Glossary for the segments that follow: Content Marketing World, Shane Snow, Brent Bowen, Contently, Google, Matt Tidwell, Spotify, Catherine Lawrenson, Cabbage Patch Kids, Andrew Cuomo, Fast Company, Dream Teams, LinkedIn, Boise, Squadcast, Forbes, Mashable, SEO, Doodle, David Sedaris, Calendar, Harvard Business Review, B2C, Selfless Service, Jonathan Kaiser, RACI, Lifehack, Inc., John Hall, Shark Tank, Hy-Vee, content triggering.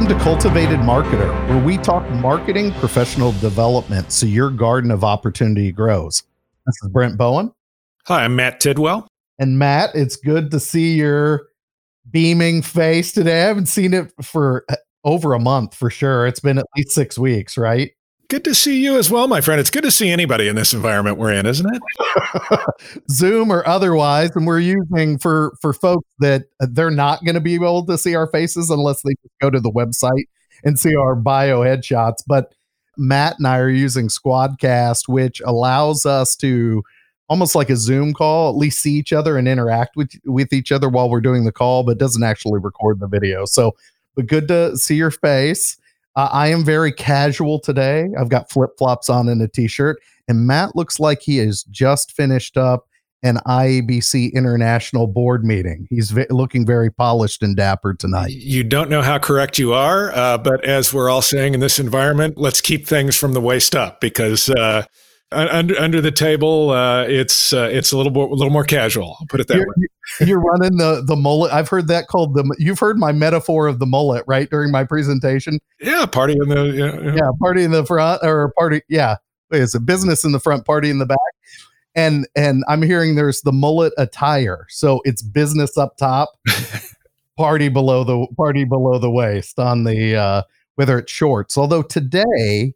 Welcome to Cultivated Marketer, where we talk marketing professional development so your garden of opportunity grows. This is Brent Bowen. Hi, I'm Matt Tidwell. And Matt, it's good to see your beaming face today. I haven't seen it for over a month for sure. It's been at least 6 weeks, right? Good to see you as well, my friend. It's good to see anybody in this environment we're in, isn't it? Zoom or otherwise. And we're using for folks that they're not going to be able to see our faces unless they go to the website and see our bio headshots. But Matt and I are using Squadcast, which allows us to almost like a Zoom call, at least see each other and interact with each other while we're doing the call, but doesn't actually record the video. So, but good to see your face. I am very casual today. I've got flip-flops on and a t-shirt, and Matt looks like he has just finished up an IABC International board meeting. He's looking very polished and dapper tonight. You don't know how correct you are, but as we're all saying in this environment, let's keep things from the waist up because under the table, it's a little more casual. I'll put it that way. You're running the mullet. I've heard that called You've heard my metaphor of the mullet, right? During my presentation. Yeah, party in the front or party. Yeah, it's a business in the front, party in the back, and I'm hearing there's the mullet attire, so it's business up top, party below the waist on the whether it's shorts. Although today,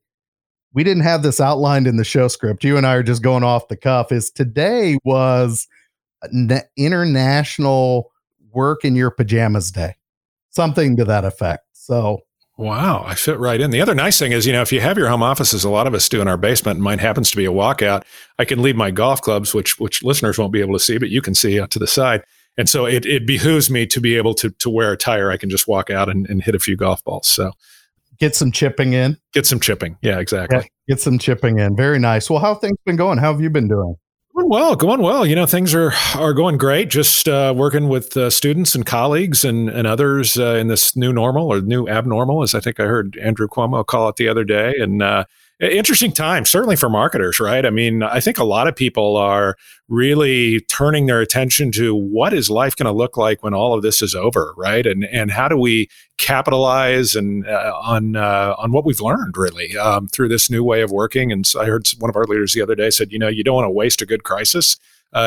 we didn't have this outlined in the show script. You and I are just going off the cuff. Today was International Work in Your Pajamas Day, something to that effect. So, wow, I fit right in. The other nice thing is, if you have your home offices, a lot of us do in our basement, and mine happens to be a walkout. I can leave my golf clubs, which listeners won't be able to see, but you can see out to the side. And so it behooves me to be able to wear attire. I can just walk out and hit a few golf balls. So. Get some chipping in. Get some chipping. Yeah, exactly. Yeah, get some chipping in. Very nice. Well, how have things been going? How have you been doing? Going well. Things are going great. Just working with students and colleagues and others in this new normal or new abnormal, as I think I heard Andrew Cuomo call it the other day. And interesting time, certainly for marketers, right? I think a lot of people are really turning their attention to what is life going to look like when all of this is over, right? And how do we capitalize on what we've learned really through this new way of working? And so I heard one of our leaders the other day said, you don't want to waste a good crisis.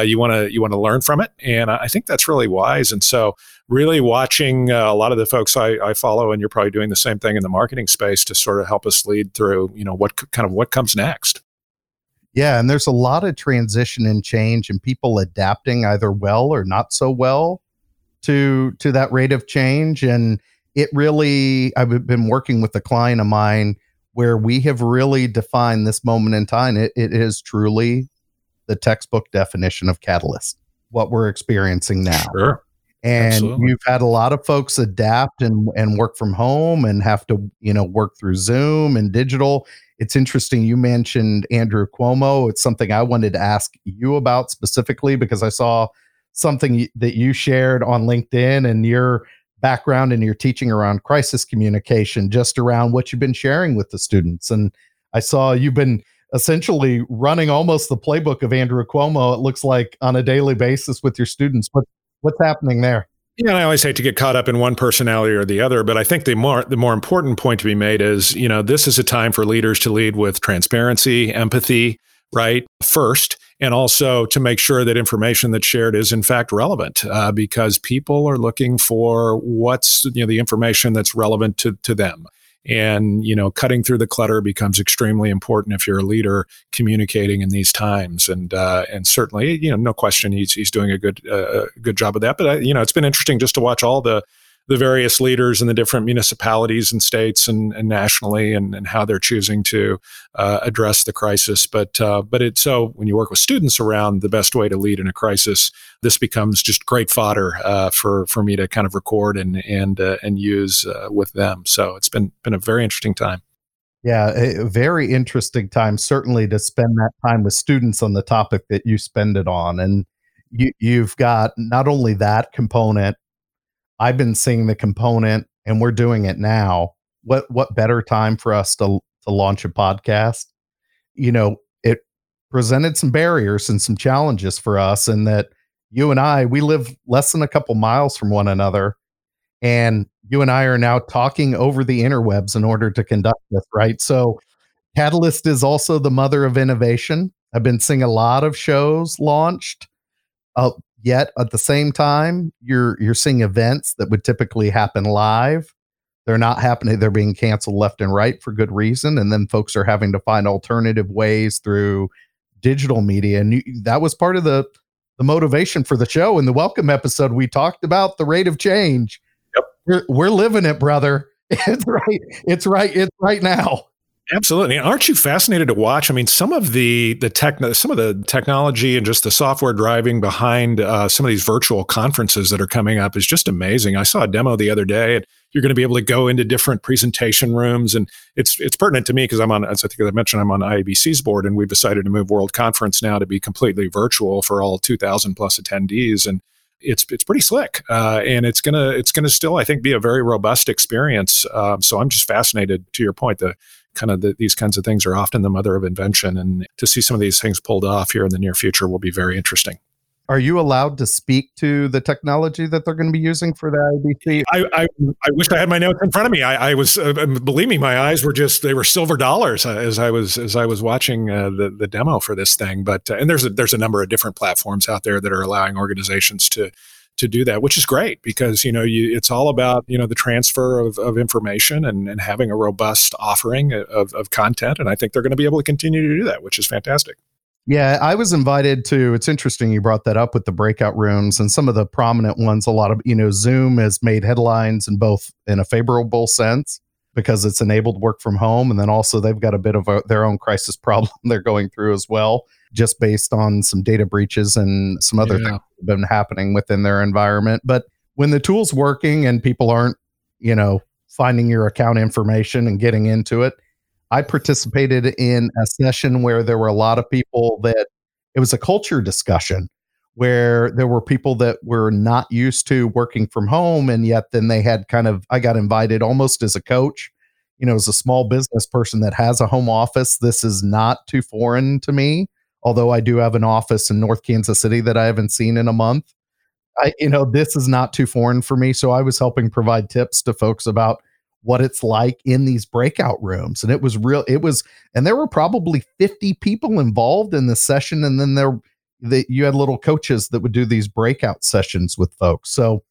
You want to learn from it. And I think that's really wise. And so really watching a lot of the folks I follow, and you're probably doing the same thing in the marketing space to sort of help us lead through, what comes next. Yeah. And there's a lot of transition and change and people adapting either well or not so well to that rate of change. And it really, I've been working with a client of mine where we have really defined this moment in time. It is truly the textbook definition of catalyst, what we're experiencing now. Sure. And absolutely. You've had a lot of folks adapt and work from home and have to, work through Zoom and digital. It's interesting. You mentioned Andrew Cuomo. It's something I wanted to ask you about specifically because I saw something that you shared on LinkedIn and your background and your teaching around crisis communication, just around what you've been sharing with the students. And I saw you've been essentially running almost the playbook of Andrew Cuomo, it looks like, on a daily basis with your students. What's happening there? Yeah, and I always hate to get caught up in one personality or the other, but I think the more important point to be made is, this is a time for leaders to lead with transparency, empathy, right? First, and also to make sure that information that's shared is in fact relevant, because people are looking for what's the information that's relevant to them. And, cutting through the clutter becomes extremely important if you're a leader communicating in these times. And certainly, no question, he's doing a good job of that. But, it's been interesting just to watch all the various leaders in the different municipalities and states and nationally and how they're choosing to address the crisis. But when you work with students around the best way to lead in a crisis, this becomes just great fodder for me to kind of record and use with them. So it's been a very interesting time. Yeah, a very interesting time, certainly to spend that time with students on the topic that you spend it on. And you've got not only that component, I've been seeing the component, and we're doing it now. What better time for us to launch a podcast? It presented some barriers and some challenges for us in that you and I, we live less than a couple miles from one another. And you and I are now talking over the interwebs in order to conduct this, right? So Catalyst is also the mother of innovation. I've been seeing a lot of shows launched. Yet at the same time, you're seeing events that would typically happen live. They're not happening. They're being canceled left and right for good reason. And then folks are having to find alternative ways through digital media. And that was part of the motivation for the show. In the welcome episode, we talked about the rate of change. Yep. We're living it, brother. It's right now. Absolutely. Aren't you fascinated to watch? I mean, some of the technology and just the software driving behind some of these virtual conferences that are coming up is just amazing. I saw a demo the other day, and you're going to be able to go into different presentation rooms. And it's pertinent to me because as I think I mentioned, I'm on IABC's board, and we've decided to move World Conference now to be completely virtual for all 2,000 plus attendees. And it's pretty slick, and it's gonna still, I think, be a very robust experience. So I'm just fascinated, to your point, these kinds of things are often the mother of invention, and to see some of these things pulled off here in the near future will be very interesting. Are you allowed to speak to the technology that they're going to be using for the IBC? I wish I had my notes in front of me. I was, believe me, my eyes were they were silver dollars as I was watching the demo for this thing. But and there's a number of different platforms out there that are allowing organizations to do that, which is great because, it's all about, the transfer of information and having a robust offering of content. And I think they're going to be able to continue to do that, which is fantastic. Yeah, I was invited to, it's interesting you brought that up with the breakout rooms and some of the prominent ones. A lot of, Zoom has made headlines in a favorable sense because it's enabled work from home. And then also they've got a bit of their own crisis problem they're going through as well, just based on some data breaches and some other things that have been happening within their environment. But when the tool's working and people aren't, finding your account information and getting into it, I participated in a session where there were a lot of people that it was a culture discussion where there were people that were not used to working from home. And yet then they had I got invited almost as a coach, as a small business person that has a home office. This is not too foreign to me. Although I do have an office in North Kansas City that I haven't seen in a month, this is not too foreign for me. So I was helping provide tips to folks about what it's like in these breakout rooms. And and there were probably 50 people involved in the session. And then you had little coaches that would do these breakout sessions with folks. So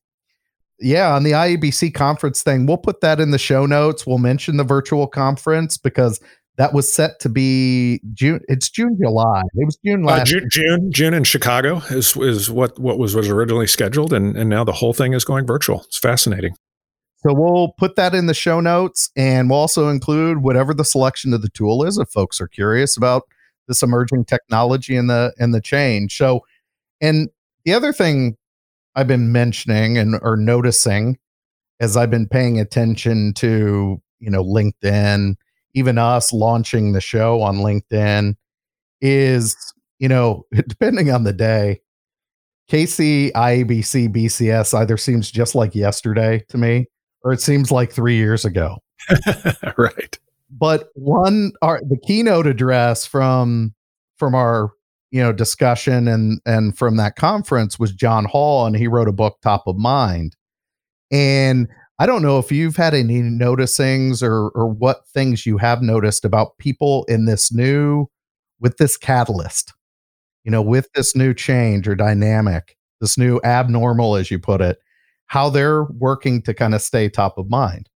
yeah, on the IABC conference thing, we'll put that in the show notes. We'll mention the virtual conference because that was set to be June. It's June, July. It was June last year. June in Chicago is what was originally scheduled. And now the whole thing is going virtual. It's fascinating. So we'll put that in the show notes, and we'll also include whatever the selection of the tool is if folks are curious about this emerging technology and the change. So, and the other thing I've been mentioning or noticing as I've been paying attention to, LinkedIn, even us launching the show on LinkedIn is, depending on the day, KC, IABC, BCS either seems just like yesterday to me, or it seems like 3 years ago. Right. But the keynote address from our, discussion and from that conference was John Hall, and he wrote a book, Top of Mind. And I don't know if you've had any noticings or what things you have noticed about people in this with this catalyst, with this new change or dynamic, this new abnormal, as you put it, how they're working to kind of stay top of mind.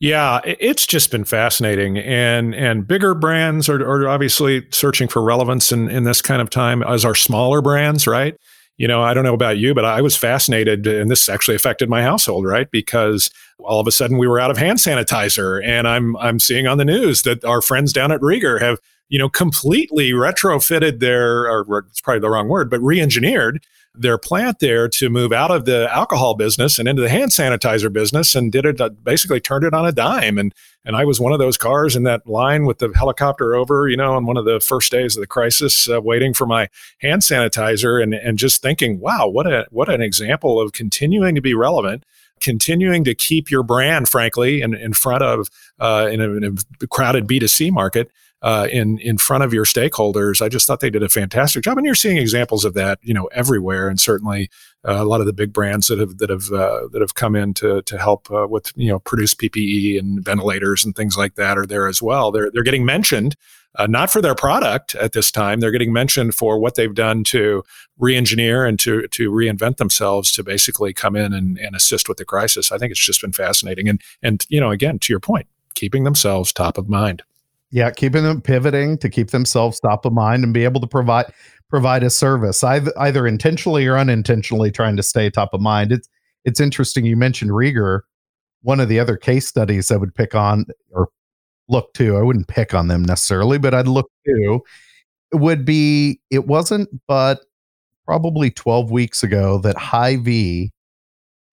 Yeah, it's just been fascinating. And bigger brands are obviously searching for relevance in this kind of time, as are smaller brands, right? I don't know about you, but I was fascinated, and this actually affected my household, right? Because all of a sudden we were out of hand sanitizer, and I'm seeing on the news that our friends down at Rieger have, completely retrofitted or it's probably the wrong word, but re-engineered their plant there to move out of the alcohol business and into the hand sanitizer business, and did it, basically turned it on a dime. And I was one of those cars in that line with the helicopter over, on one of the first days of the crisis, waiting for my hand sanitizer and just thinking, wow, what an example of continuing to be relevant, continuing to keep your brand, frankly, in front of in a crowded B2C market. in front of your stakeholders. I just thought they did a fantastic job, and you're seeing examples of that, everywhere, and certainly a lot of the big brands that have come in to help with produce PPE and ventilators and things like that are there as well. They're getting mentioned. Not for their product at this time. They're getting mentioned for what they've done to re-engineer and to reinvent themselves to basically come in and assist with the crisis. I think it's just been fascinating. And again, to your point, keeping themselves top of mind. Yeah, keeping them pivoting to keep themselves top of mind and be able to provide a service, either intentionally or unintentionally trying to stay top of mind. It's interesting. You mentioned Rieger. One of the other case studies I would pick on or look to, I wouldn't pick on them necessarily, but I'd look to, would be, it wasn't but probably 12 weeks ago that Hy-Vee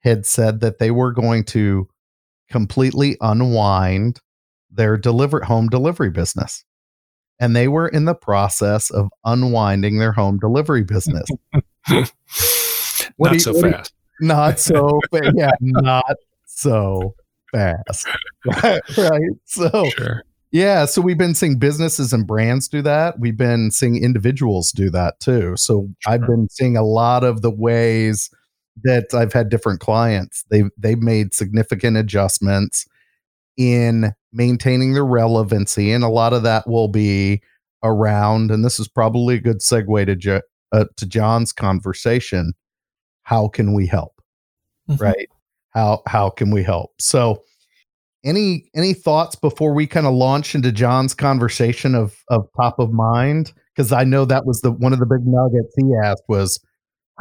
had said that they were going to completely unwind their home delivery business. And they were in the process of unwinding their home delivery business. Not so fast. Not so fast. Yeah, not so fast. Right. So, sure. Yeah. So we've been seeing businesses and brands do that. We've been seeing individuals do that too. So sure. I've been seeing a lot of the ways that I've had different clients. They've made significant adjustments in maintaining their relevancy. And a lot of that will be around, and this is probably a good segue to John's conversation. How can we help? Mm-hmm. Right. How can we help? So any thoughts before we kind of launch into John's conversation of top of mind? Because I know that was one of the big nuggets he asked was,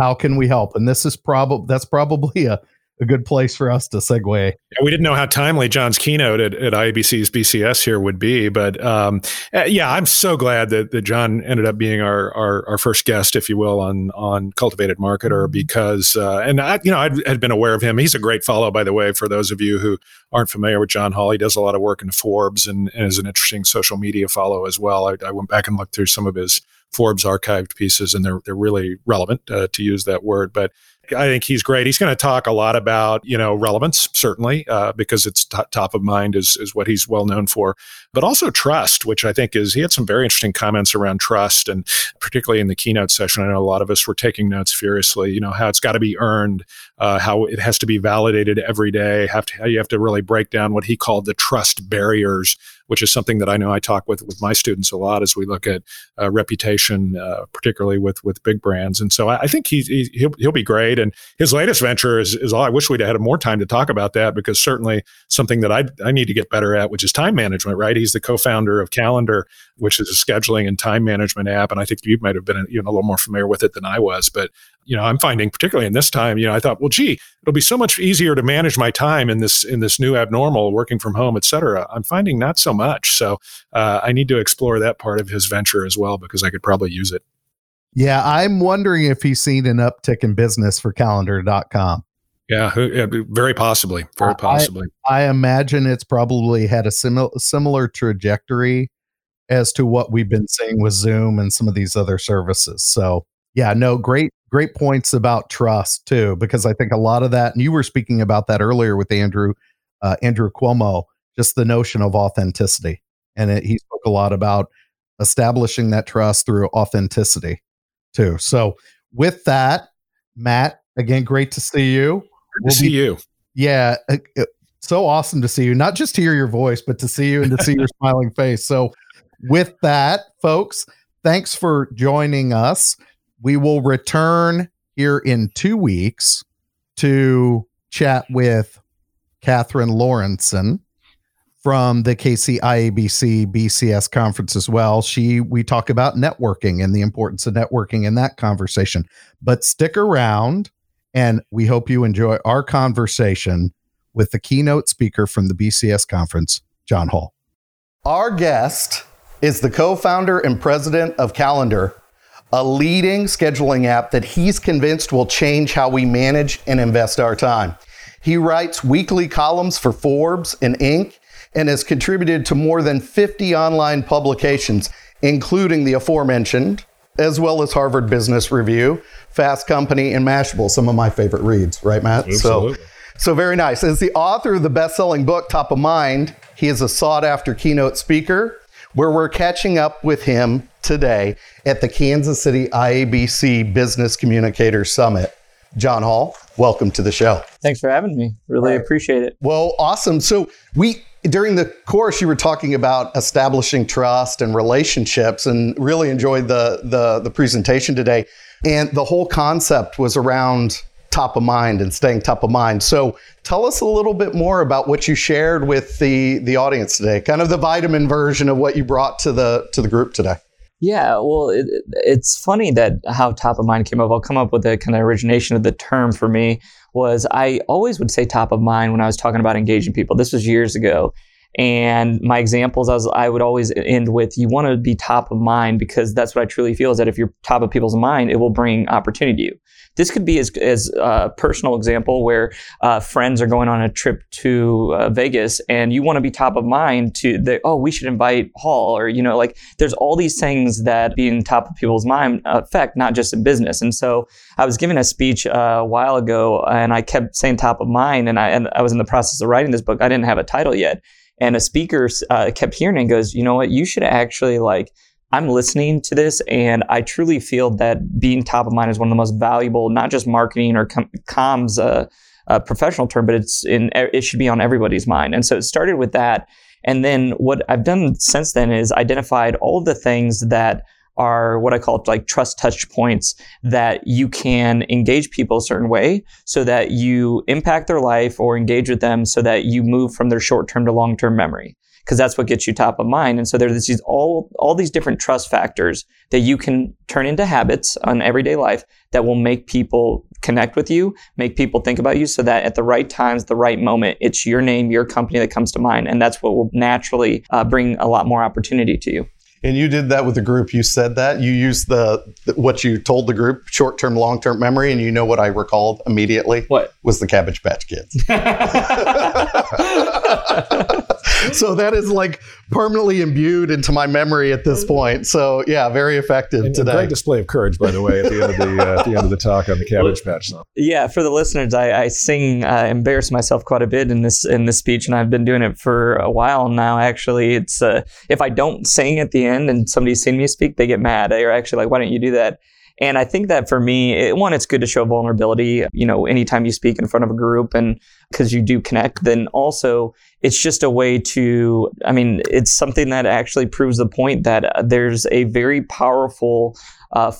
how can we help? And this is probably a good place for us to segue. Yeah, we didn't know how timely John's keynote at IABC's BCS here would be, but I'm so glad that John ended up being our first guest, if you will, on Cultivated Marketer, because I had been aware of him. He's a great follow, by the way, for those of you who aren't familiar with John Hall. He does a lot of work in Forbes and is an interesting social media follow as well. I went back and looked through some of his Forbes archived pieces, and they're really relevant, to use that word, but I think he's great. He's going to talk a lot about, relevance, certainly, because it's top of mind is what he's well known for, but also trust, which I think he had some very interesting comments around trust, and particularly in the keynote session, I know a lot of us were taking notes furiously, how it's got to be earned, how it has to be validated every day, how you have to really break down what he called the trust barriers, which is something that I know I talk with my students a lot as we look at reputation, particularly with big brands. And so I think he'll be great. And his latest venture is all. I wish we'd had more time to talk about that, because certainly something that I need to get better at, which is time management, right? He's the co-founder of Calendar, which is a scheduling and time management app. And I think you might have been a little more familiar with it than I was, but I'm finding, particularly in this time, I thought, well, gee, it'll be so much easier to manage my time in this new abnormal, working from home, et cetera. I'm finding not so much. So I need to explore that part of his venture as well, because I could probably use it. Yeah, I'm wondering if he's seen an uptick in business for calendar.com. Yeah, very possibly. Very possibly. I imagine it's probably had a similar trajectory as to what we've been seeing with Zoom and some of these other services. So yeah, no, great points about trust too, because I think a lot of that, and you were speaking about that earlier with Andrew Cuomo, just the notion of authenticity. And he spoke a lot about establishing that trust through authenticity too. So with that, Matt, again, great to see you. Good to see you. Yeah. So awesome to see you. Not just to hear your voice, but to see you and to see your smiling face. So with that, folks, thanks for joining us. We will return here in 2 weeks to chat with Catherine Lawrenson from the KC IABC BCS conference as well. We talk about networking and the importance of networking in that conversation. But stick around, and we hope you enjoy our conversation with the keynote speaker from the BCS conference, John Hall. Our guest is the co-founder and president of Calendar, a leading scheduling app that he's convinced will change how we manage and invest our time. He writes weekly columns for Forbes and Inc., and has contributed to more than 50 online publications, including the aforementioned, as well as Harvard Business Review, Fast Company, and Mashable, some of my favorite reads, right, Matt? Absolutely. So very nice. As the author of the best-selling book, Top of Mind, he is a sought-after keynote speaker where we're catching up with him today at the Kansas City IABC Business Communicator Summit. John Hall, welcome to the show. Thanks for having me. Really appreciate it. Well, awesome. So during the course, you were talking about establishing trust and relationships, and really enjoyed the presentation today. And the whole concept was around top of mind and staying top of mind. So tell us a little bit more about what you shared with the audience today, kind of the vitamin version of what you brought to the group today. Yeah, well, it's funny that how top of mind came up. I'll come up with the kind of origination of the term for me was I always would say top of mind when I was talking about engaging people. This was years ago. And my examples, I would always end with, you want to be top of mind, because that's what I truly feel is that if you're top of people's mind, it will bring opportunity to you. This could be as a personal example where friends are going on a trip to Vegas, and you want to be top of mind to the, oh, we should invite Hall, or, you know, like there's all these things that being top of people's mind affect, not just in business. And so I was giving a speech a while ago, and I kept saying top of mind, and I was in the process of writing this book. I didn't have a title yet. And a speaker kept hearing it and goes, you know what, you should actually I'm listening to this, and I truly feel that being top of mind is one of the most valuable, not just marketing or comms professional term, but it should be on everybody's mind. And so it started with that. And then what I've done since then is identified all the things that are what I call trust touch points that you can engage people a certain way so that you impact their life or engage with them so that you move from their short-term to long-term memory, because that's what gets you top of mind. And so there's these all these different trust factors that you can turn into habits on everyday life that will make people connect with you, make people think about you, so that at the right times, the right moment, it's your name, your company that comes to mind. And that's what will naturally bring a lot more opportunity to you. And you did that with the group. You said that. You used what you told the group, short-term, long-term memory, and you know what I recalled immediately? What? Was the Cabbage Patch Kids. So that is permanently imbued into my memory at this point. So yeah, very effective today. A great display of courage, by the way, at the end of the talk on the Cabbage Patch song. Yeah, for the listeners, I sing, embarrass myself quite a bit in this speech, and I've been doing it for a while now. Actually, it's if I don't sing at the end and somebody's seen me speak, they get mad. They're actually like, "Why don't you do that?" And I think that for me, it's good to show vulnerability, anytime you speak in front of a group, and because you do connect, then also it's just a way to, it's something that actually proves the point that there's a very powerful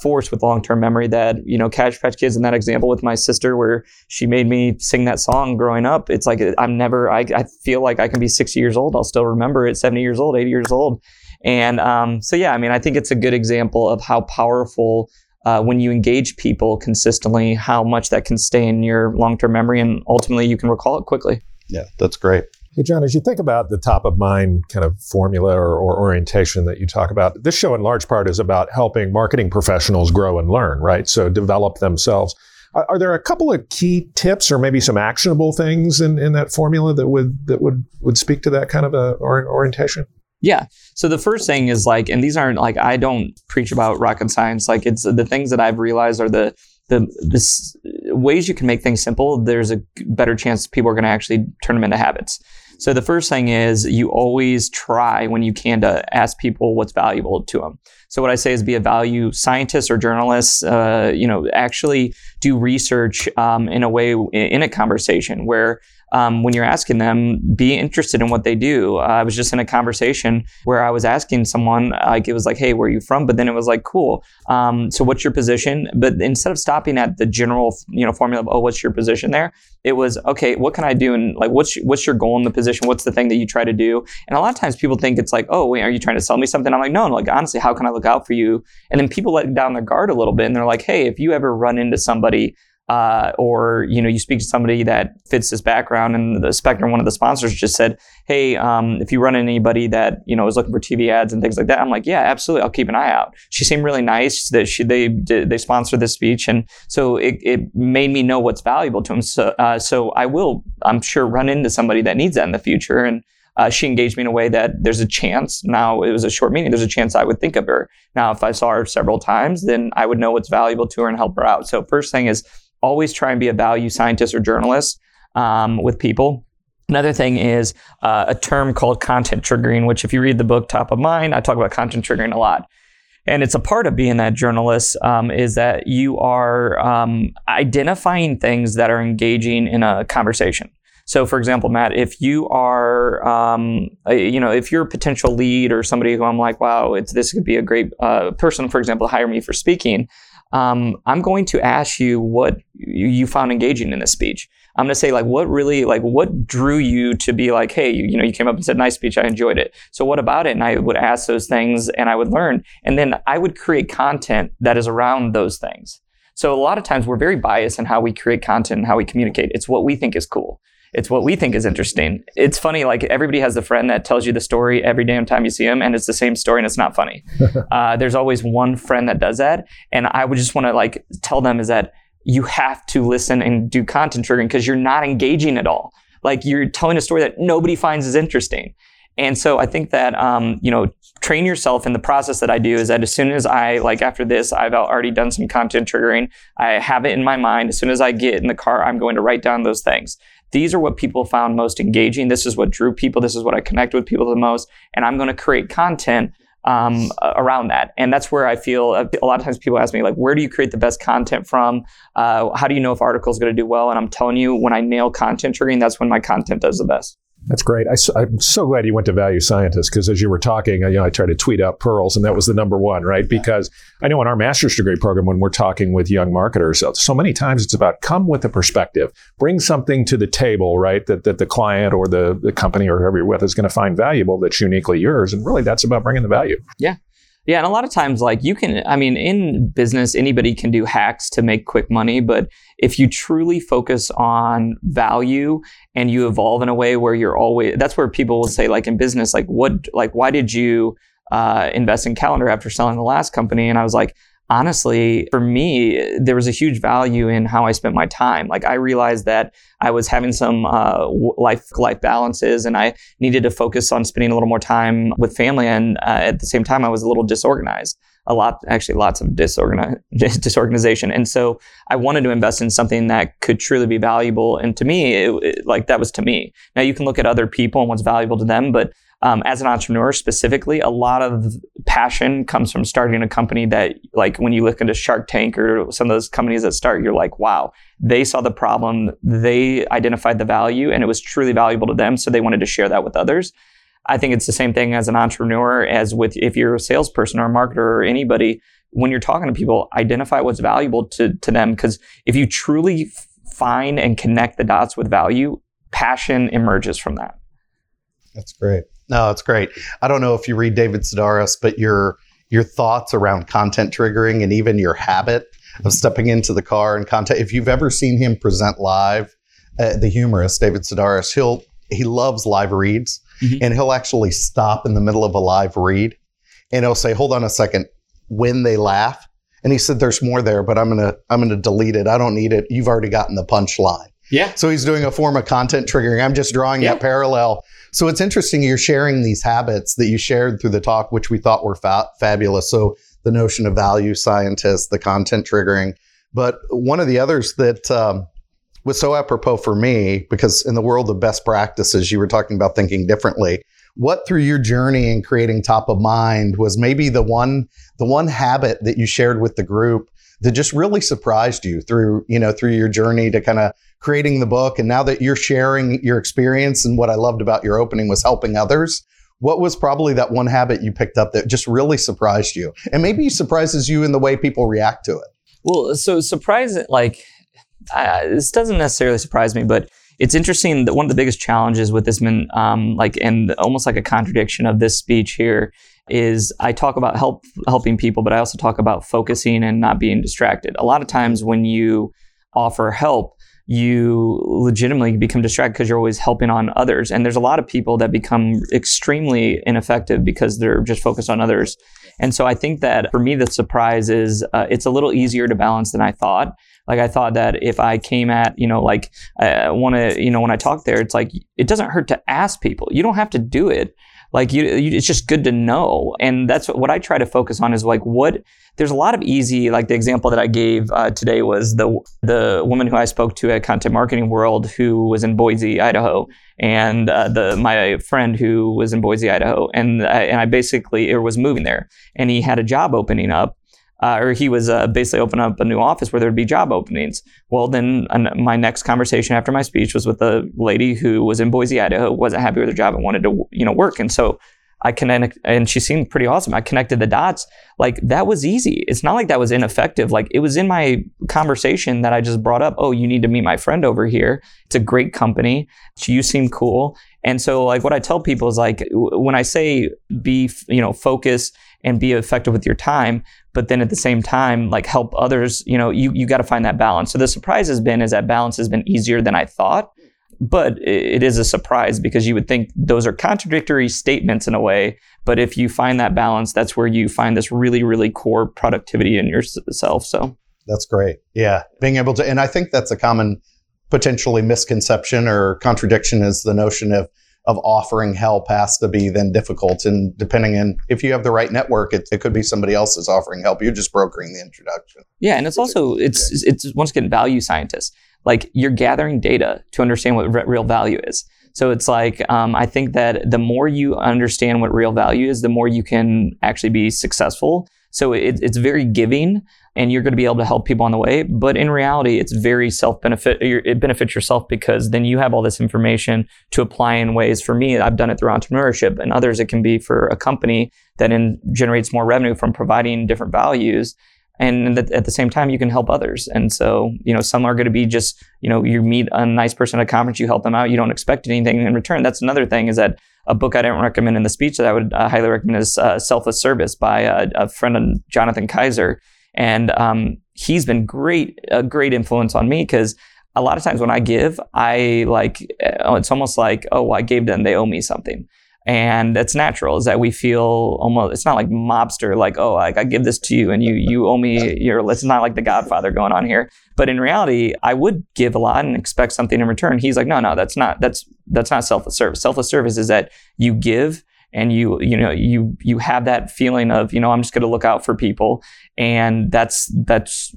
force with long-term memory that, Cabbage Patch Kids, in that example with my sister where she made me sing that song growing up, it's like I feel like I can be 60 years old, I'll still remember it, 70 years old, 80 years old. And I think it's a good example of how powerful when you engage people consistently, how much that can stay in your long-term memory, and ultimately you can recall it quickly. Yeah, that's great. Hey, John, as you think about the top of mind kind of formula or orientation that you talk about, this show in large part is about helping marketing professionals grow and learn, right? So develop themselves. Are there a couple of key tips or maybe some actionable things in that formula that would speak to that kind of a orientation? Yeah. So the first thing is and these aren't I don't preach about rocket science. It's the things that I've realized are the ways you can make things simple. There's a better chance people are going to actually turn them into habits. So the first thing is you always try when you can to ask people what's valuable to them. So what I say is be a value scientist or journalist, actually do research in a way in a conversation where when you're asking them, be interested in what they do. I was just in a conversation where I was asking someone, it was like, hey, where are you from? But then it was like, cool. So what's your position? But instead of stopping at the general, formula of, oh, what's your position there? It was, okay, what can I do? And what's your goal in the position? What's the thing that you try to do? And a lot of times people think it's oh, wait, are you trying to sell me something? I'm like, no, honestly, how can I look out for you? And then people let down their guard a little bit and they're like, hey, if you ever run into somebody, or you speak to somebody that fits this background, and the Spectrum, one of the sponsors, just said, hey, if you run into anybody that is looking for TV ads and things like that, I'm like, yeah, absolutely, I'll keep an eye out. She seemed really nice that they sponsored this speech, and so it made me know what's valuable to them. So I will, I'm sure, run into somebody that needs that in the future, and. She engaged me in a way that there's a chance. Now, it was a short meeting. There's a chance I would think of her. Now, if I saw her several times, then I would know what's valuable to her and help her out. So first thing is always try and be a value scientist or journalist with people. Another thing is a term called content triggering, which if you read the book Top of Mind, I talk about content triggering a lot. And it's a part of being that journalist is that you are identifying things that are engaging in a conversation. So, for example, Matt, if you are, if you're a potential lead or somebody who I'm like, wow, this could be a great person, for example, to hire me for speaking, I'm going to ask you what you found engaging in this speech. I'm going to say, what drew you to be like, hey, you came up and said, nice speech, I enjoyed it. So what about it? And I would ask those things and I would learn. And then I would create content that is around those things. So a lot of times we're very biased in how we create content and how we communicate. It's what we think is cool. It's what we think is interesting. It's funny, like everybody has the friend that tells you the story every damn time you see him, and it's the same story and it's not funny. There's always one friend that does that. And I would just want to tell them is that you have to listen and do content triggering because you're not engaging at all. Like you're telling a story that nobody finds as interesting. And so I think that, train yourself in the process that I do is that as soon as after this, I've already done some content triggering. I have it in my mind. As soon as I get in the car, I'm going to write down those things. These are what people found most engaging. This is what drew people. This is what I connect with people the most. And I'm going to create content around that. And that's where I feel a lot of times people ask me, where do you create the best content from? How do you know if article is going to do well? And I'm telling you, when I nail content triggering, that's when my content does the best. That's great. I'm so glad you went to value scientist because as you were talking, I tried to tweet out pearls and that was the number one, right? Because I know in our master's degree program, when we're talking with young marketers, so many times it's about come with a perspective, bring something to the table, right? That the client or the company or whoever you're with is going to find valuable that's uniquely yours. And really that's about bringing the value. Yeah. Yeah. And a lot of times in business, anybody can do hacks to make quick money. But if you truly focus on value and you evolve in a way where you're always, that's where people will say in business, why did you invest in Calendar after selling the last company? And I was like, honestly, for me, there was a huge value in how I spent my time. I realized that I was having some life balances and I needed to focus on spending a little more time with family. And at the same time, I was a little disorganized. Lots of disorganization. And so I wanted to invest in something that could truly be valuable. And to me, that was to me. Now you can look at other people and what's valuable to them, but as an entrepreneur specifically, a lot of passion comes from starting a company that, when you look into Shark Tank or some of those companies that start, you're like, wow, they saw the problem, they identified the value, and it was truly valuable to them, so they wanted to share that with others. I think it's the same thing as an entrepreneur as with if you're a salesperson or a marketer or anybody, when you're talking to people, identify what's valuable to them, because if you truly find and connect the dots with value, passion emerges from that. That's great. No, it's great. I don't know if you read David Sedaris, but your thoughts around content triggering and even your habit of stepping into the car and content. If you've ever seen him present live, the humorist, David Sedaris, he loves live reads, mm-hmm. and he'll actually stop in the middle of a live read and he'll say, hold on a second, when they laugh. And he said, there's more there, but I'm gonna delete it. I don't need it. You've already gotten the punchline. Yeah. So he's doing a form of content triggering. I'm just drawing that parallel. So it's interesting you're sharing these habits that you shared through the talk, which we thought were fabulous. So the notion of value scientists, the content triggering. But one of the others that was so apropos for me, because in the world of best practices, you were talking about thinking differently. What through your journey in creating Top of Mind was maybe the one habit that you shared with the group that just really surprised you through your journey to kind of creating the book, and now that you're sharing your experience, and what I loved about your opening was helping others, what was probably that one habit you picked up that just really surprised you? And maybe surprises you in the way people react to it. Well, so surprise, this doesn't necessarily surprise me, but it's interesting that one of the biggest challenges with this, and almost like a contradiction of this speech here, is I talk about helping people, but I also talk about focusing and not being distracted. A lot of times when you offer help, you legitimately become distracted because you're always helping on others. And there's a lot of people that become extremely ineffective because they're just focused on others. And so I think that for me, the surprise is it's a little easier to balance than I thought. I thought that if I came at, when I talk there, it doesn't hurt to ask people. You don't have to do it. Like you it's just good to know. And that's what I try to focus on is like what, there's a lot of easy, like the example that I gave today was the woman who I spoke to at Content Marketing World who was in Boise, Idaho, and my friend who was in Boise, Idaho. And I basically, was moving there and he had a job opening up. Or he was basically opening up a new office where there'd be job openings. Well, then my next conversation after my speech was with a lady who was in Boise, Idaho, wasn't happy with her job and wanted to, work. And so I connected, and she seemed pretty awesome. I connected the dots. Like that was easy. It's not like that was ineffective. Like it was in my conversation that I just brought up. Oh, you need to meet my friend over here. It's a great company. You seem cool. And so like what I tell people is like when I say be, focus and be effective with your time, but then at the same time, like help others, you got to find that balance. So the surprise is that balance has been easier than I thought, but it is a surprise because you would think those are contradictory statements in a way. But if you find that balance, that's where you find this really, really core productivity in yourself. So that's great. Yeah. Being able to, and I think that's a common potentially misconception or contradiction is the notion of offering help has to be then difficult. And depending on if you have the right network, it could be somebody else is offering help. You're just brokering the introduction. Yeah. And it's also, it's once again, value scientists. Like you're gathering data to understand what real value is. So it's like, I think that the more you understand what real value is, the more you can actually be successful. So it's very giving and you're going to be able to help people on the way. But in reality, it's very self-benefit. It benefits yourself because then you have all this information to apply in ways. For me, I've done it through entrepreneurship and others. It can be for a company that generates more revenue from providing different values. And at the same time, you can help others. And so, some are going to be just, you meet a nice person at a conference, you help them out, you don't expect anything in return. That's another thing is that a book I didn't recommend in the speech that I would highly recommend is Selfless Service by a friend of Jonathan Kaiser. And he's been a great influence on me because a lot of times when I give, it's almost like, oh, I gave them, they owe me something. And that's natural is that we feel almost, it's not like mobster, like, oh, I give this to you and you owe me it's not like the Godfather going on here. But in reality, I would give a lot and expect something in return. He's like, no, that's not selfless service. Selfless service is that you give and you have that feeling of, I'm just going to look out for people. And that's,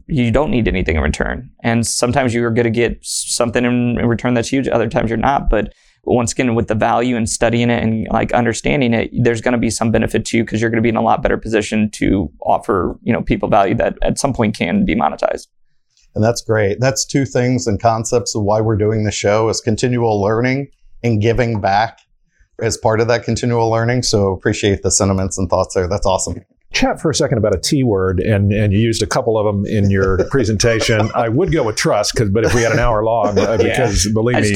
you don't need anything in return. And sometimes you're going to get something in return that's huge. Other times you're not. But once again, with the value and studying it and like understanding it, there's going to be some benefit to you because you're going to be in a lot better position to offer, people value that at some point can be monetized. And that's great. That's two things and concepts of why we're doing the show is continual learning and giving back as part of that continual learning. So appreciate the sentiments and thoughts there. That's awesome. Chat for a second about a T word, and you used a couple of them in your presentation. I would go with trust, but if we had an hour long, because believe me,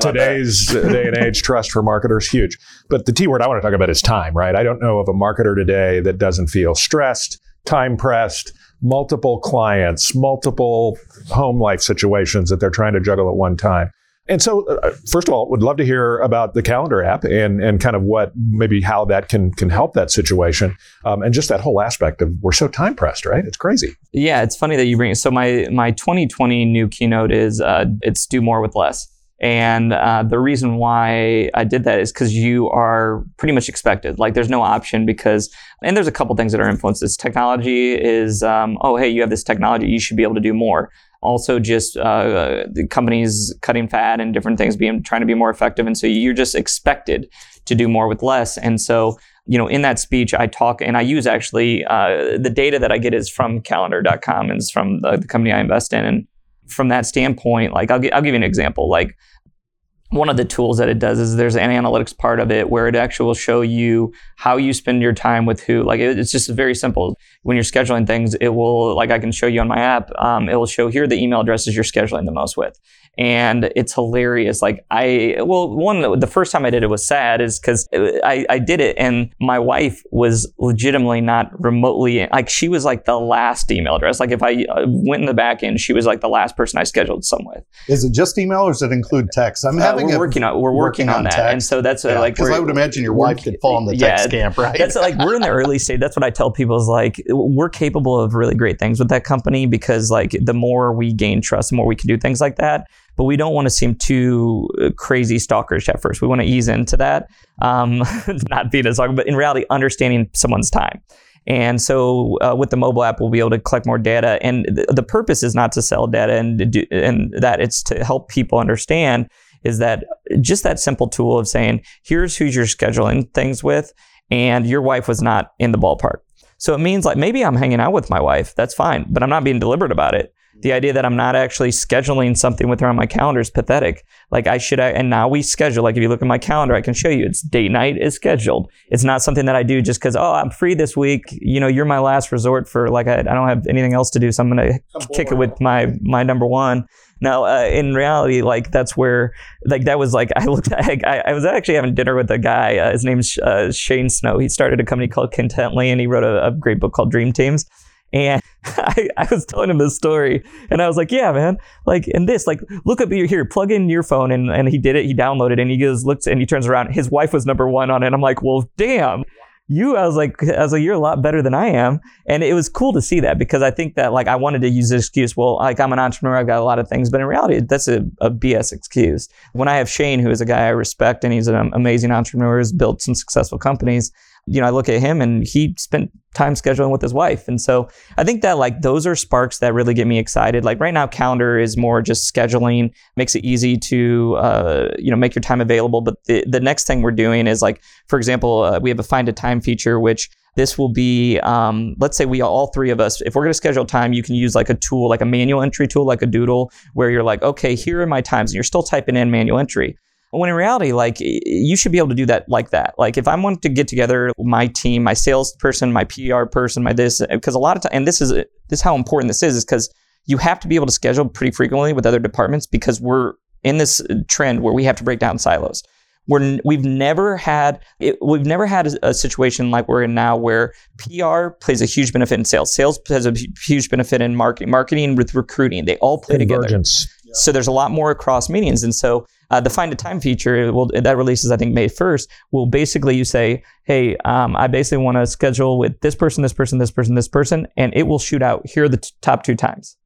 today's day and age, trust for marketers huge. But the T word I want to talk about is time, right? I don't know of a marketer today that doesn't feel stressed, time pressed, multiple clients, multiple home life situations that they're trying to juggle at one time. And so, first of all, would love to hear about the Calendar app and kind of what maybe how that can help that situation and just that whole aspect of we're so time pressed, right? It's crazy. Yeah, it's funny that you bring it. So my 2020 new keynote is it's do more with less. And the reason why I did that is because you are pretty much expected. Like there's no option because, and there's a couple things that are influences. Technology is, you have this technology, you should be able to do more. Also just the companies cutting fat and different things trying to be more effective. And so you're just expected to do more with less. And so, in that speech, I talk and I use actually the data that I get is from calendar.com and it's from the company I invest in. And from that standpoint, like I'll give you an example. Like one of the tools that it does is there's an analytics part of it where it actually will show you how you spend your time with who. Like it's just very simple. When you're scheduling things, it will, like I can show you on my app, it will show here are the email addresses you're scheduling the most with. And it's hilarious. Like the first time I did it was sad is because I did it and my wife was legitimately not remotely, like she was like the last email address. Like if I went in the back end, she was like the last person I scheduled some with. Is it just email or does it include text? I'm having We're working on that, text. And so that's like because I would imagine your wife could fall in the text camp, right? That's like we're in the early stage. That's what I tell people is like we're capable of really great things with that company because like the more we gain trust, the more we can do things like that. but we don't want to seem too crazy stalkerish at first. We want to ease into that, not being a stalker, but in reality, understanding someone's time. And so with the mobile app, we'll be able to collect more data. And the purpose is not to sell data and that it's to help people understand is that just that simple tool of saying, here's who you're scheduling things with, and your wife was not in the ballpark. So it means like maybe I'm hanging out with my wife. That's fine, but I'm not being deliberate about it. The idea that I'm not actually scheduling something with her on my calendar is pathetic. Like I should, and now we schedule, like if you look at my calendar, I can show you it's date night is scheduled. It's not something that I do just because, oh, I'm free this week. You know, you're my last resort for like, I don't have anything else to do. So I'm going to kick it with my number one. Now, in reality, like that's where, like that was like, I was actually having dinner with a guy, his name's Shane Snow. He started a company called Contently and he wrote a great book called Dream Teams. And I was telling him this story and I was like, yeah, man, like, and this, like, look up here, plug in your phone. And he did it. He downloaded and he goes, looks, and he turns around. His wife was number one on it. And I'm like, well, damn. I was like, you're a lot better than I am. And it was cool to see that because I think that like I wanted to use the excuse, well, like I'm an entrepreneur, I've got a lot of things, but in reality, that's a BS excuse. When I have Shane, who is a guy I respect and he's an amazing entrepreneur, has built some successful companies, you know, I look at him and he spent time scheduling with his wife. And so I think that like those are sparks that really get me excited. Like right now, Calendar is more just scheduling, makes it easy to, make your time available. But the next thing we're doing is like, for example, we have a find a time feature, which this will be, let's say we all three of us, if we're going to schedule time, you can use like a tool, like a manual entry tool, like a Doodle, where you're like, okay, here are my times. And you're still typing in manual entry. When in reality, like you should be able to do that like that. Like if I want to get together my team, my salesperson, my PR person, my this, because a lot of time, and this is how important this is because you have to be able to schedule pretty frequently with other departments because we're in this trend where we have to break down silos. We've never had a situation like we're in now where PR plays a huge benefit in sales. Sales has a huge benefit in marketing with recruiting. They all play convergence together. Yeah. So there's a lot more across meetings. And so the find a time feature that releases, I think, May 1st, will basically you say, hey, I basically want to schedule with this person, this person, this person, this person, and it will shoot out, here are the top two times.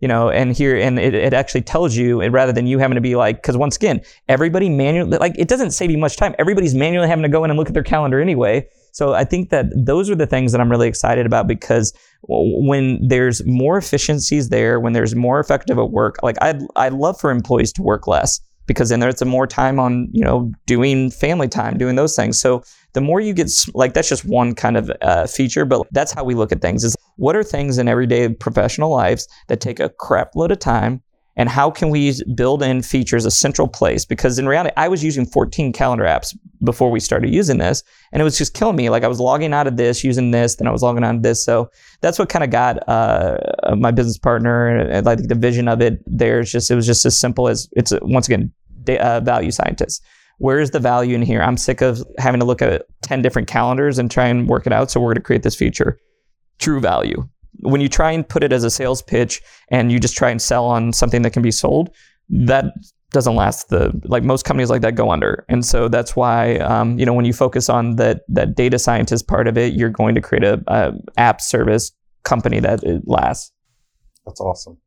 You know, and here, and it actually tells you, and rather than you having to be like, because once again, everybody manually, like it doesn't save you much time. Everybody's manually having to go in and look at their calendar anyway. So I think that those are the things that I'm really excited about because when there's more efficiencies there, when there's more effective at work, like I'd love for employees to work less because then there's more time on, you know, doing family time, doing those things. So the more you get, like that's just one kind of feature, but that's how we look at things is what are things in everyday professional lives that take a crap load of time and how can we build in features, a central place? Because in reality, I was using 14 calendar apps before we started using this and it was just killing me. Like I was logging out of this, using this, then I was logging on to this. So that's what kind of got my business partner and I think the vision of it there is just, it was just as simple as it's once again, value scientists. Where is the value in here? I'm sick of having to look at 10 different calendars and try and work it out. So we're going to create this feature. True value. When you try and put it as a sales pitch and you just try and sell on something that can be sold, that doesn't last. Most companies like that go under. And so that's why, when you focus on that data scientist part of it, you're going to create a app service company that it lasts. That's awesome.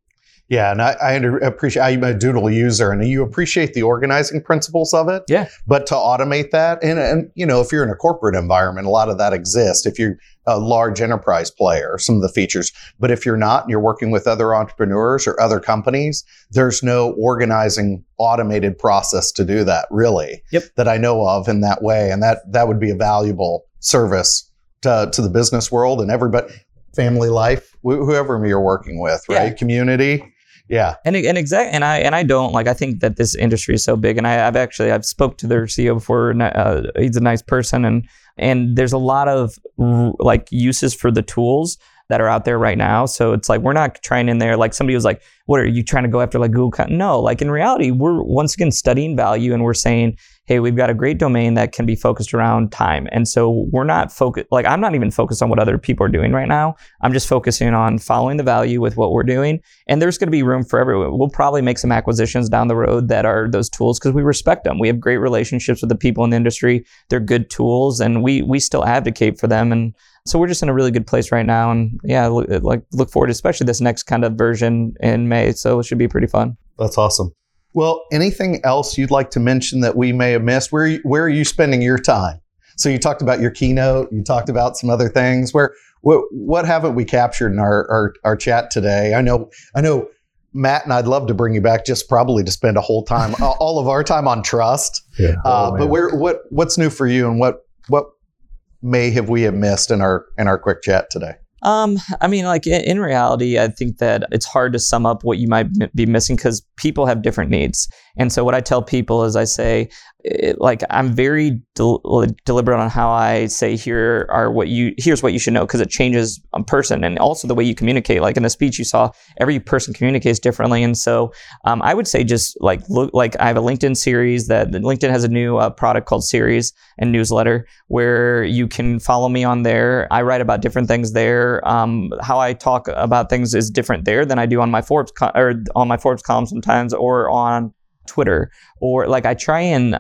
Yeah, and I appreciate, I'm a Doodle user, and you appreciate the organizing principles of it. Yeah. But to automate that, and you know, if you're in a corporate environment, a lot of that exists. If you're a large enterprise player, some of the features. But if you're not, and you're working with other entrepreneurs or other companies, there's no organizing automated process to do that, really. Yep. That I know of in that way, and that would be a valuable service to the business world and everybody, family life, whoever you're working with, right? Yeah. Community. Yeah. And I don't like, I think that this industry is so big and I've spoke to their CEO before. He's a nice person. And there's a lot of like uses for the tools that are out there right now. So it's like, we're not trying in there. Like somebody was like, what are you trying to go after? Like Google? No, like in reality, we're once again studying value and we're saying, hey, we've got a great domain that can be focused around time. And so we're not focused, like I'm not even focused on what other people are doing right now. I'm just focusing on following the value with what we're doing. And there's going to be room for everyone. We'll probably make some acquisitions down the road that are those tools because we respect them. We have great relationships with the people in the industry. They're good tools and we still advocate for them. And so we're just in a really good place right now. And yeah, look forward to especially this next kind of version in May. So it should be pretty fun. That's awesome. Well, anything else you'd like to mention that we may have missed? Where are you spending your time? So you talked about your keynote. You talked about some other things. Where what haven't we captured in our chat today? I know, Matt, and I'd love to bring you back just probably to spend a whole time, all of our time on trust. Yeah. But what's new for you, and what may have we have missed in our quick chat today? I mean, like in reality, I think that it's hard to sum up what you might be missing because people have different needs. And so what I tell people is I say, I'm very deliberate on how I say, here's what you should know, because it changes a person and also the way you communicate. Like in the speech you saw, every person communicates differently. And so I would say just I have a LinkedIn series that LinkedIn has a new product called Series and Newsletter where you can follow me on there. I write about different things there. How I talk about things is different there than I do on my Forbes column sometimes, or on Twitter, or I try and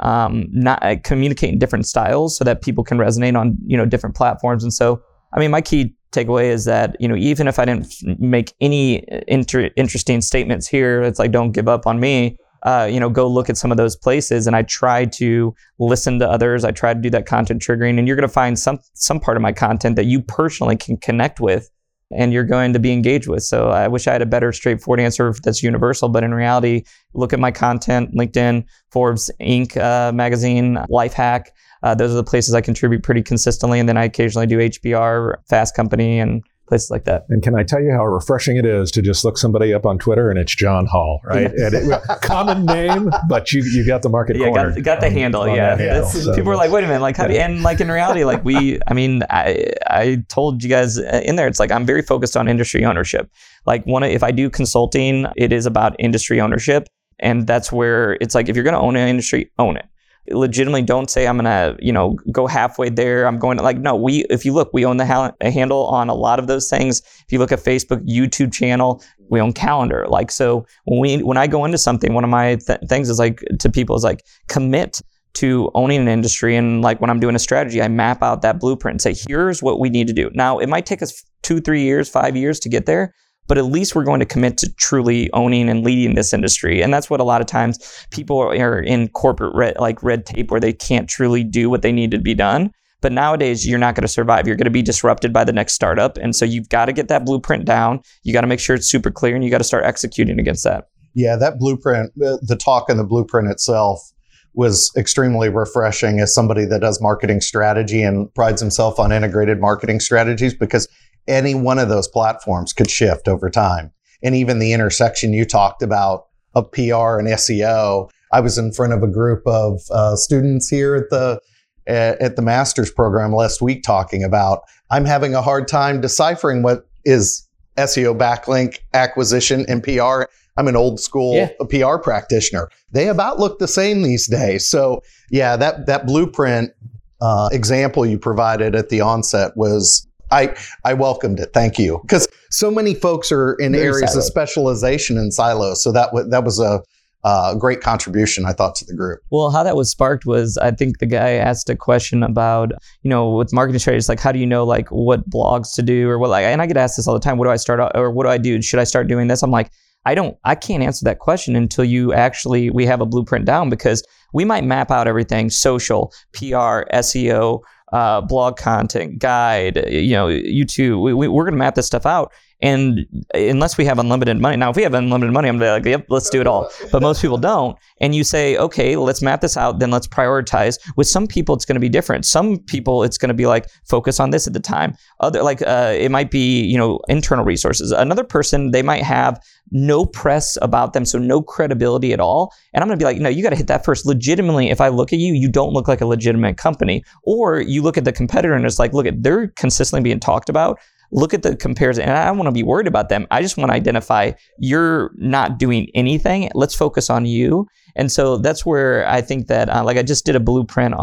not communicate in different styles so that people can resonate on different platforms. And so, I mean, my key takeaway is that even if I didn't make any interesting statements here, it's like don't give up on me. Go look at some of those places, and I try to listen to others. I try to do that content triggering, and you're going to find some part of my content that you personally can connect with, and you're going to be engaged with. So I wish I had a better straightforward answer that's universal, but in reality, look at my content, LinkedIn, Forbes, Inc. Magazine, Lifehack. Those are the places I contribute pretty consistently. And then I occasionally do HBR, Fast Company, and places like that. And can I tell you how refreshing it is to just look somebody up on Twitter and it's John Hall, right? Yes. And common name, but you got the market cornered. Got the handle, yeah. People are like, wait a minute, how do you, and in reality, I told you guys in there, it's I'm very focused on industry ownership. If I do consulting, it is about industry ownership. And that's where it's if you're going to own an industry, own it. Legitimately, don't say I'm gonna go halfway there. I'm going to no. If you look, we own the handle on a lot of those things. If you look at Facebook, YouTube channel, we own Calendar. So when I go into something, one of my things is to people is commit to owning an industry. And when I'm doing a strategy, I map out that blueprint and say, here's what we need to do. Now it might take us 2, 3 years, 5 years to get there, but at least we're going to commit to truly owning and leading this industry. And that's what a lot of times people are in corporate red tape where they can't truly do what they need to be done. But nowadays, you're not going to survive. You're going to be disrupted by the next startup. And so you've got to get that blueprint down. You got to make sure it's super clear, and you got to start executing against that. Yeah, that blueprint, the talk and the blueprint itself was extremely refreshing as somebody that does marketing strategy and prides himself on integrated marketing strategies, because any one of those platforms could shift over time. And even the intersection you talked about of PR and SEO. I was in front of a group of students here at the master's program last week talking about, I'm having a hard time deciphering what is SEO backlink, acquisition, and PR. I'm an old school PR practitioner. They about look the same these days. So yeah, that blueprint example you provided at the onset was, I welcomed it. Thank you. Because so many folks are in areas of specialization and silos. So that was a great contribution, I thought, to the group. Well, how that was sparked was, I think the guy asked a question about, with marketing strategies, how do you know, what blogs to do or what, and I get asked this all the time, what do I start out, or what do I do? Should I start doing this? I'm I can't answer that question until we have a blueprint down, because we might map out everything, social, PR, SEO, blog content, guide, YouTube. We're going to map this stuff out. And unless we have unlimited money. Now, if we have unlimited money, I'm going to be yep, let's do it all. But most people don't. And you say, okay, let's map this out. Then let's prioritize. With some people, it's going to be different. Some people, it's going to be focus on this at the time. Other, it might be, internal resources. Another person, they might have no press about them, so no credibility at all. And I'm going to be no, you got to hit that first. Legitimately, if I look at you, you don't look like a legitimate company. Or you look at the competitor and it's look at, they're consistently being talked about. Look at the comparison. And I don't want to be worried about them. I just want to identify you're not doing anything. Let's focus on you. And so that's where I think that, I just did a blueprint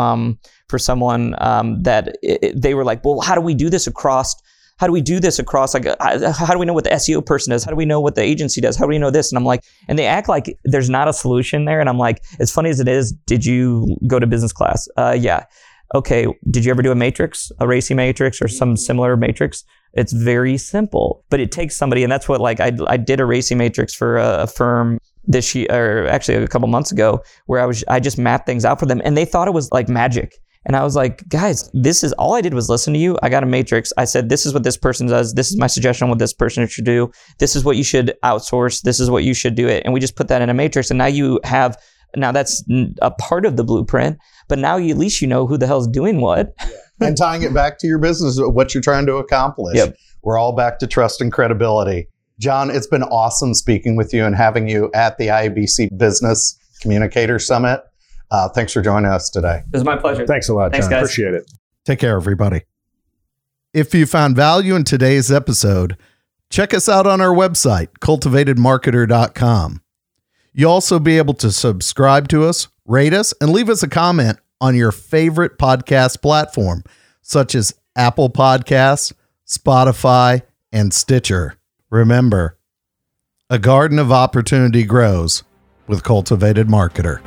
for someone that they were well, how do we do this across? How do we know what the SEO person does? How do we know what the agency does? How do we know this? And I'm and they act like there's not a solution there. And I'm as funny as it is, did you go to business class? Yeah. Okay. Did you ever do a RACI matrix or some similar matrix? It's very simple, but it takes somebody, and that's what I did a RACI matrix for a firm this year, or actually a couple months ago, where I just mapped things out for them, and they thought it was like magic. And I was like, guys, this is all I did was listen to you. I got a matrix. I said, this is what this person does. This is my suggestion on what this person should do. This is what you should outsource. This is what you should do it. And we just put that in a matrix. And now you have, now that's a part of the blueprint, but now you, at least you know who the hell's doing what. And tying it back to your business, what you're trying to accomplish. Yep. We're all back to trust and credibility. John, it's been awesome speaking with you and having you at the IABC Business Communicator Summit. Thanks for joining us today. It was my pleasure. Thanks a lot, John. Guys. Appreciate it. Take care, everybody. If you found value in today's episode, check us out on our website, cultivatedmarketer.com. You'll also be able to subscribe to us, rate us, and leave us a comment on your favorite podcast platform, such as Apple Podcasts, Spotify, and Stitcher. Remember, a garden of opportunity grows with Cultivated Marketer.